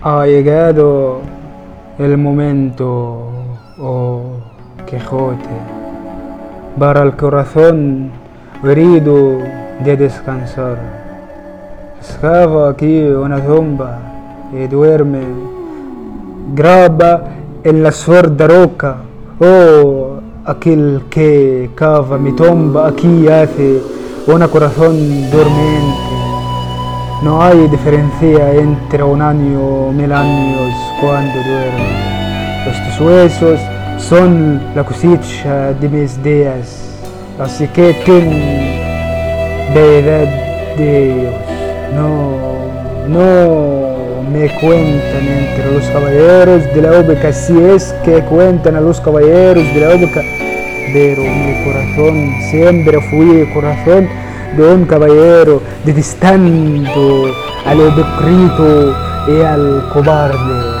Ha llegado el momento, oh Quijote, para el corazón herido de descansar. Excava aquí una tumba y duerme, graba en la sorda roca. Oh, aquel que cava mi tumba aquí hace un corazón durmiente. No hay diferencia entre un año o 1000 años cuando duerme. Estos huesos son la cosecha de mis días, así que ten piedad de ellos. No me cuentan entre los caballeros de la óbica, si es que cuentan a los caballeros de la óbica, pero mi corazón siempre fue el corazón de un caballero, detestando al obecrito y al cobarde.